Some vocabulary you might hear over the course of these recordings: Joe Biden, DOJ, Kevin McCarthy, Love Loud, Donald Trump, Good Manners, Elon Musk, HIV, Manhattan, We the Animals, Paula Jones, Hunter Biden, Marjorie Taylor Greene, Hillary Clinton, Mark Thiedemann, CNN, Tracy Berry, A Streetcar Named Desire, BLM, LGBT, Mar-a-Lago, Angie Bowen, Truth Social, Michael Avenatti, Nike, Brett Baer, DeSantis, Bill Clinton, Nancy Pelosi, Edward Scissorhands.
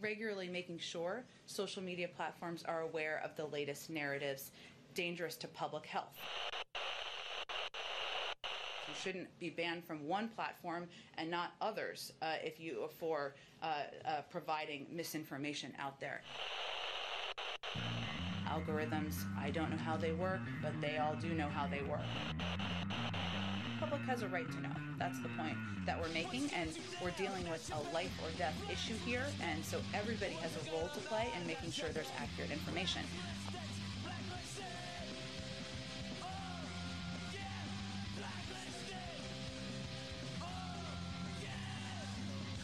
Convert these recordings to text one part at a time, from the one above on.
regularly making sure social media platforms are aware of the latest narratives dangerous to public health. You shouldn't be banned from one platform and not others if you for providing misinformation out there. Algorithms, I don't know how they work, but they all do know how they work. The public has a right to know. That's the point that we're making, and we're dealing with a life or death issue here, and so everybody has a role to play in making sure there's accurate information.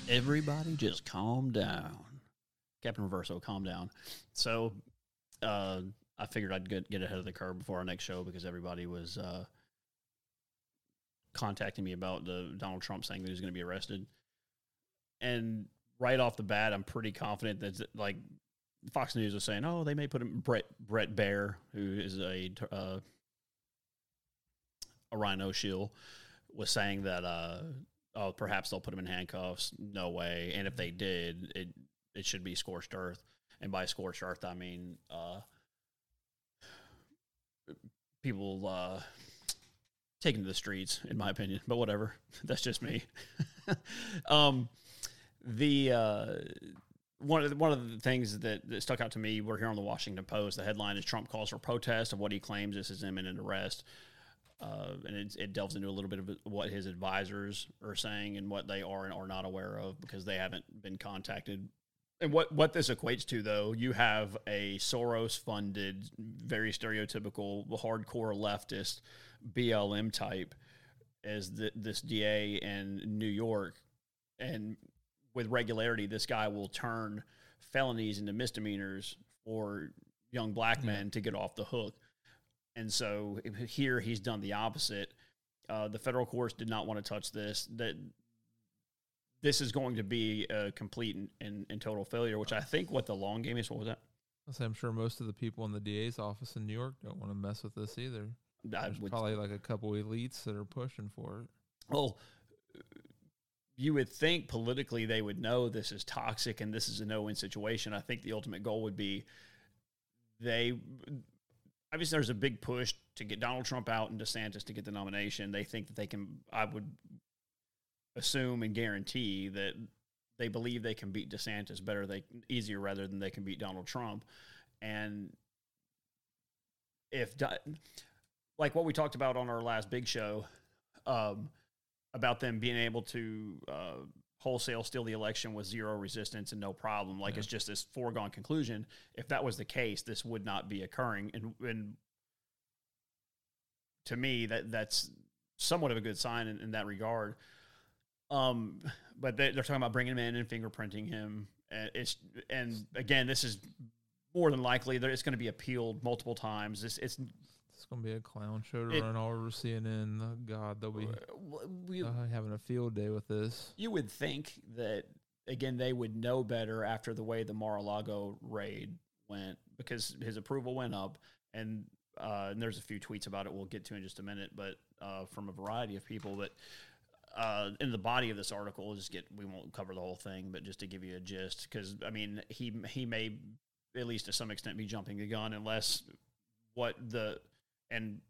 Everybody just calm down. Captain Reverso, calm down. So I figured I'd get ahead of the curve before our next show because everybody was contacting me about the Donald Trump saying that he's going to be arrested. And right off the bat, I'm pretty confident that, like, Fox News is saying, oh, they may put him, Brett Baer, who is a rhino shill, was saying that oh, perhaps they'll put him in handcuffs. No way. And if they did, it should be scorched earth. And by scorched earth, I mean people taking to the streets, in my opinion. But whatever. That's just me. One of the things that stuck out to me, we're here on the Washington Post. The headline is Trump calls for protest of what he claims is his imminent arrest. And it delves into a little bit of what his advisors are saying and what they are and are not aware of because they haven't been contacted. And what this equates to, though, you have a Soros-funded, very stereotypical, hardcore leftist BLM type as this DA in New York. And with regularity, this guy will turn felonies into misdemeanors for young black men to get off the hook. And so here he's done the opposite. The federal courts did not want to touch this. This is going to be a complete and total failure, which I think what the long game is. What was that? I'm sure most of the people in the DA's office in New York don't want to mess with this either. There's probably like a couple elites that are pushing for it. Well, you would think politically they would know this is toxic and this is a no-win situation. I think the ultimate goal would be obviously, there's a big push to get Donald Trump out and DeSantis to get the nomination. They think that they can, I would assume and guarantee that they believe they can beat DeSantis easier rather than they can beat Donald Trump. And if, like what we talked about on our last big show, about them being able to wholesale steal the election with zero resistance and no problem. It's just this foregone conclusion. If that was the case, this would not be occurring. And to me, that's somewhat of a good sign in that regard. But they're talking about bringing him in and fingerprinting him. And again, this is more than likely it's going to be appealed multiple times. It's going to be a clown show to run all over CNN. Oh, God, they'll be having a field day with this. You would think that, again, they would know better after the way the Mar-a-Lago raid went because his approval went up. And there's a few tweets about it we'll get to in just a minute, but from a variety of people. But in the body of this article, we won't cover the whole thing, but just to give you a gist, because, I mean, he may, at least to some extent, be jumping the gun unless and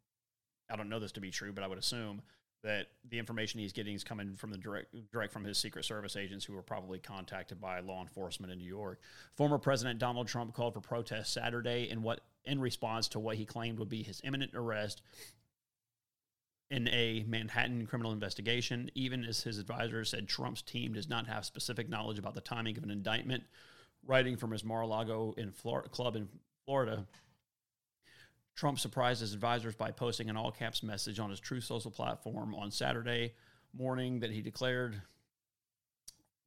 I don't know this to be true, but I would assume that the information he's getting is coming from the direct from his Secret Service agents who were probably contacted by law enforcement in New York. Former President Donald Trump called for protests Saturday in response to what he claimed would be his imminent arrest in a Manhattan criminal investigation, even as his advisor said Trump's team does not have specific knowledge about the timing of an indictment. Writing from his Mar-a-Lago club in Florida, Trump surprised his advisors by posting an all-caps message on his Truth Social platform on Saturday morning that he declared,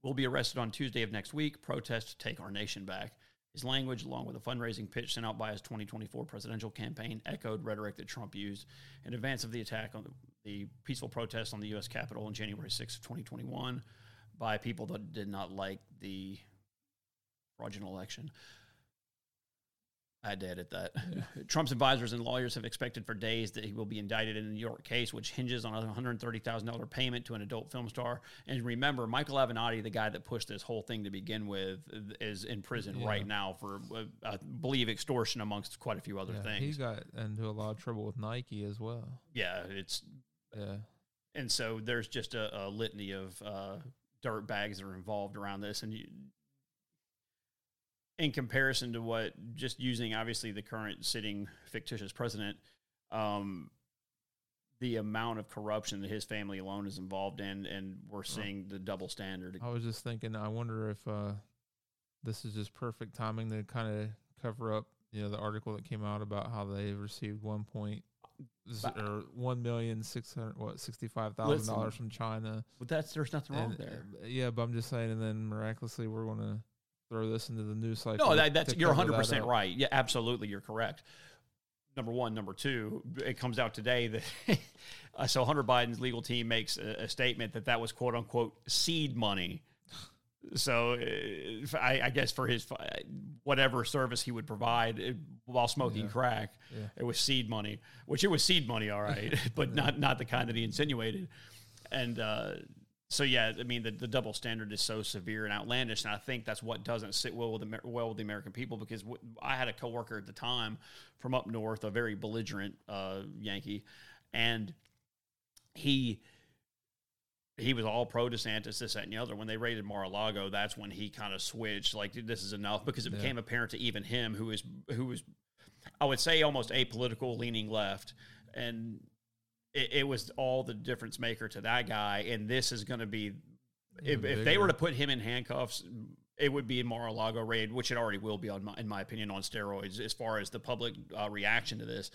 "We'll be arrested on Tuesday of next week. Protest to take our nation back." His language, along with a fundraising pitch sent out by his 2024 presidential campaign, echoed rhetoric that Trump used in advance of the attack on the peaceful protest on the U.S. Capitol on January 6th of 2021 by people that did not like the fraudulent election. I did at that. Yeah. Trump's advisors and lawyers have expected for days that he will be indicted in a New York case, which hinges on a $130,000 payment to an adult film star. And remember, Michael Avenatti, the guy that pushed this whole thing to begin with, is in prison right now for, I believe, extortion amongst quite a few other things. He got into a lot of trouble with Nike as well. And so there's just a litany of dirt bags that are involved around this. And in comparison to what, just using obviously the current sitting fictitious president, the amount of corruption that his family alone is involved in, and we're seeing the double standard. I was just thinking, I wonder if this is just perfect timing to kind of cover up, you know, the article that came out about how they received $1,665,000 from China. But there's nothing wrong there. Yeah, but I'm just saying, and then miraculously we're going to throw this into the news cycle. No, you're 100% right. Yeah, absolutely, you're correct. Number one. Number two, it comes out today that so Hunter Biden's legal team makes a statement that was quote unquote seed money. So I guess for his whatever service he would provide while smoking crack, it was seed money, which it was seed money, all right, but not the kind that he insinuated. And the double standard is so severe and outlandish, and I think that's what doesn't sit well with the American people, because I had a coworker at the time from up north, a very belligerent Yankee, and he was all pro DeSantis, this, that, and the other. When they raided Mar-a-Lago, that's when he kind of switched, like, dude, this is enough, because it became apparent to even him, who was, I would say, almost apolitical, leaning left. And it was all the difference maker to that guy. And this is going to be, if they were to put him in handcuffs, it would be a Mar-a-Lago raid, which it already will be, in my opinion, on steroids as far as the public reaction to this.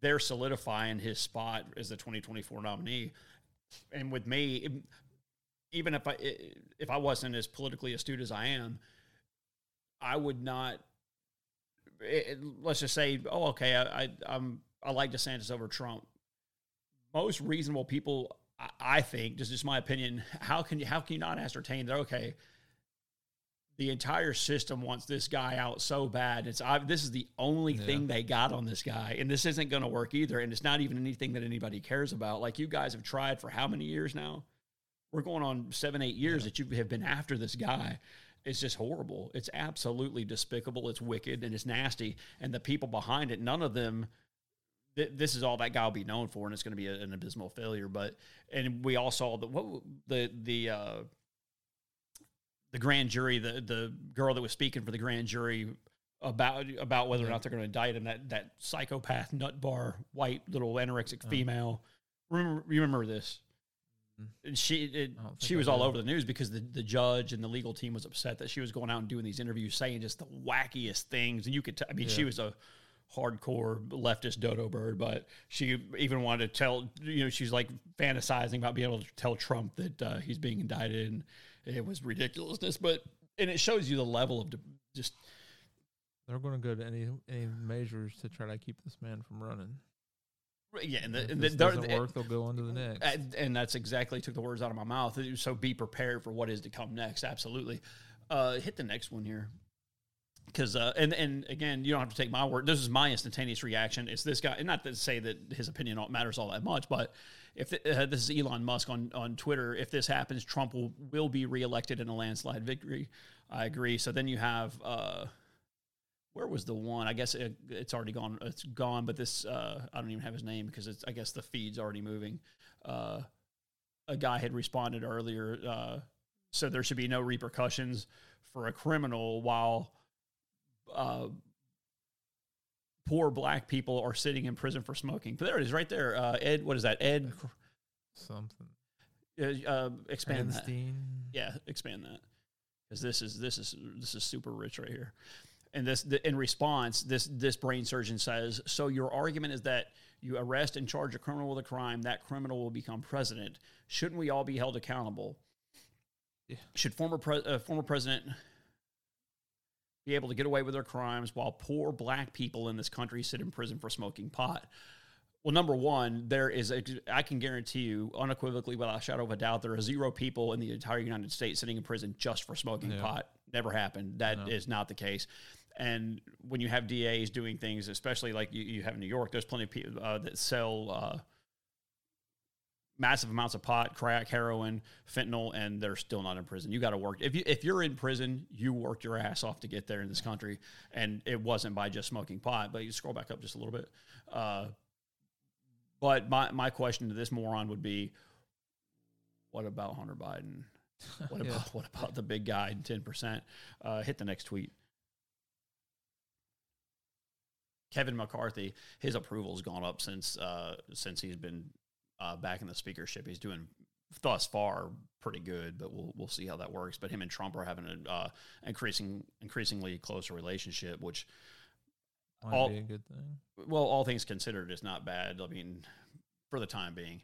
They're solidifying his spot as the 2024 nominee. And with me, even if I wasn't as politically astute as I am, I would not. Let's just say, I like DeSantis over Trump. Most reasonable people, I think, just my opinion. How can you not ascertain that? Okay, the entire system wants this guy out so bad. This is the only thing they got on this guy, and this isn't going to work either, and it's not even anything that anybody cares about. Like, you guys have tried for how many years now? We're going on 7-8 years that you have been after this guy. It's just horrible. It's absolutely despicable. It's wicked, and it's nasty. And the people behind it, none of them, this is all that guy will be known for, and it's going to be an abysmal failure. But, and we all saw the grand jury, the girl that was speaking for the grand jury about whether or not they're going to indict him, that psychopath, nut bar, white, little anorexic female. Remember this? And she was all over the news because the judge and the legal team was upset that she was going out and doing these interviews saying just the wackiest things. And you could she was a hardcore leftist dodo bird, but she even wanted to tell, she's like fantasizing about being able to tell Trump that he's being indicted, and it was ridiculousness. But, and it shows you the level of just. They're going to go to any measures to try to keep this man from running. Yeah. And they'll go on to the next. And that's exactly, took the words out of my mouth. So be prepared for what is to come next. Absolutely. Hit the next one here. Because and again, you don't have to take my word. This is my instantaneous reaction. It's this guy, and not to say that his opinion matters all that much, but if this is Elon Musk on Twitter, if this happens, Trump will be reelected in a landslide victory. I agree. So then you have where was the one? I guess it's already gone. It's gone. But this I don't even have his name because I guess the feed's already moving. A guy had responded earlier, so there should be no repercussions for a criminal while. Poor black people are sitting in prison for smoking. But there it is, right there. Ed, what is that? Ed something. Expand Einstein. That. Yeah, expand that, because this is super rich right here. And in response, this brain surgeon says, so your argument is that you arrest and charge a criminal with a crime, that criminal will become president. Shouldn't we all be held accountable? Yeah. Should former president be able to get away with their crimes while poor black people in this country sit in prison for smoking pot? Well, number one, I can guarantee you unequivocally, without a shadow of a doubt, there are zero people in the entire United States sitting in prison just for smoking pot. Never happened. That is not the case. And when you have DAs doing things, especially like you have in New York, there's plenty of people that sell massive amounts of pot, crack, heroin, fentanyl, and they're still not in prison. You got to work. If you're in prison, you worked your ass off to get there in this country, and it wasn't by just smoking pot. But you scroll back up just a little bit. But my question to this moron would be, what about Hunter Biden? What about the big guy in 10%? Hit the next tweet. Kevin McCarthy, his approval's gone up since he's been back in the speakership. He's doing thus far pretty good, but we'll see how that works. But him and Trump are having an increasingly closer relationship, which might be a good thing. Well, all things considered, it's not bad. I mean, for the time being.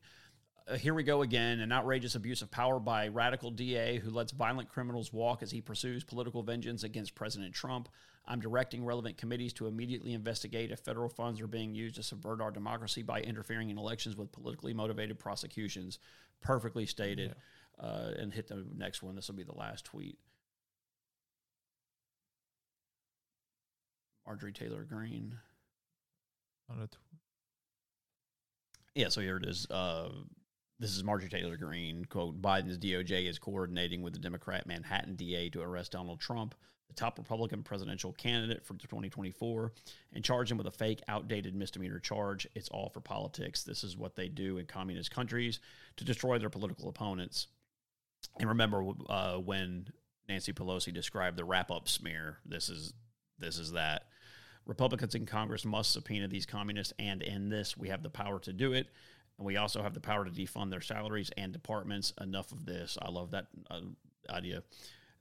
Here we go again, an outrageous abuse of power by radical DA who lets violent criminals walk as he pursues political vengeance against President Trump. I'm directing relevant committees to immediately investigate if federal funds are being used to subvert our democracy by interfering in elections with politically motivated prosecutions. Perfectly stated. Yeah. And hit the next one. This will be the last tweet. Marjorie Taylor Greene. Yeah, so here it is. This is Marjorie Taylor Greene, quote, Biden's DOJ is coordinating with the Democrat Manhattan DA to arrest Donald Trump, the top Republican presidential candidate for 2024, and charge him with a fake, outdated misdemeanor charge. It's all for politics. This is what they do in communist countries to destroy their political opponents. And remember when Nancy Pelosi described the wrap-up smear, this is that. Republicans in Congress must subpoena these communists, and in this, we have the power to do it. And we also have the power to defund their salaries and departments. Enough of this. I love that idea.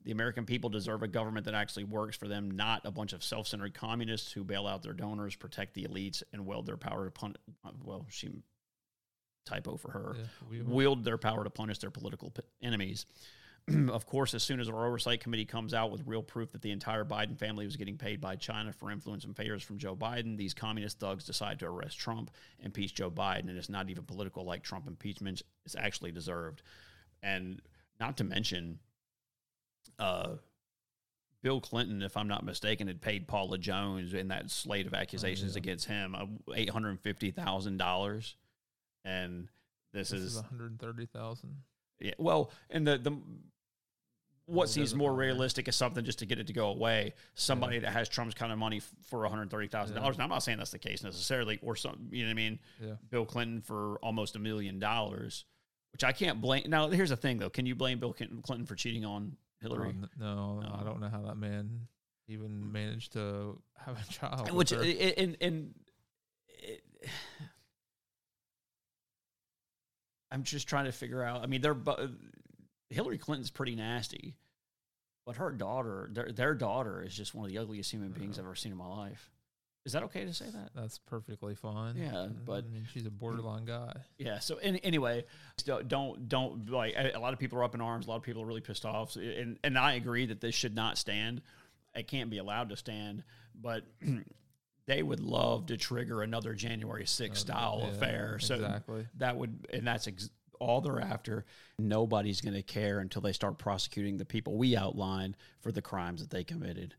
The American people deserve a government that actually works for them, not a bunch of self-centered communists who bail out their donors, protect the elites, and wield their power to punish. Well, she typo for her. Yeah, wield their power to punish their political enemies. Of course, as soon as our oversight committee comes out with real proof that the entire Biden family was getting paid by China for influence and favors from Joe Biden, these communist thugs decide to arrest Trump, impeach Joe Biden, and it's not even political like Trump impeachment. It's actually deserved. And not to mention, Bill Clinton, if I'm not mistaken, had paid Paula Jones in that slate of accusations against him $850,000. And this is $130,000. Yeah, well, and what seems more realistic is something just to get it to go away. Somebody that has Trump's kind of money for $130,000. Yeah. And I'm not saying that's the case necessarily, or something. You know what I mean? Yeah. Bill Clinton for almost $1 million, which I can't blame. Now, here's the thing, though: can you blame Bill Clinton for cheating on Hillary? No, I don't know how that man even managed to have a child. Which I'm just trying to figure out. I mean, Hillary Clinton's pretty nasty, but her daughter, their daughter, is just one of the ugliest human beings I've ever seen in my life. Is that okay to say that? That's perfectly fine. Yeah, but I mean, she's a borderline guy. Yeah. So anyway, don't like. A lot of people are up in arms. A lot of people are really pissed off, and I agree that this should not stand. It can't be allowed to stand, but. They would love to trigger another January 6th style affair. So exactly. That's all they're after. Nobody's going to care until they start prosecuting the people we outlined for the crimes that they committed.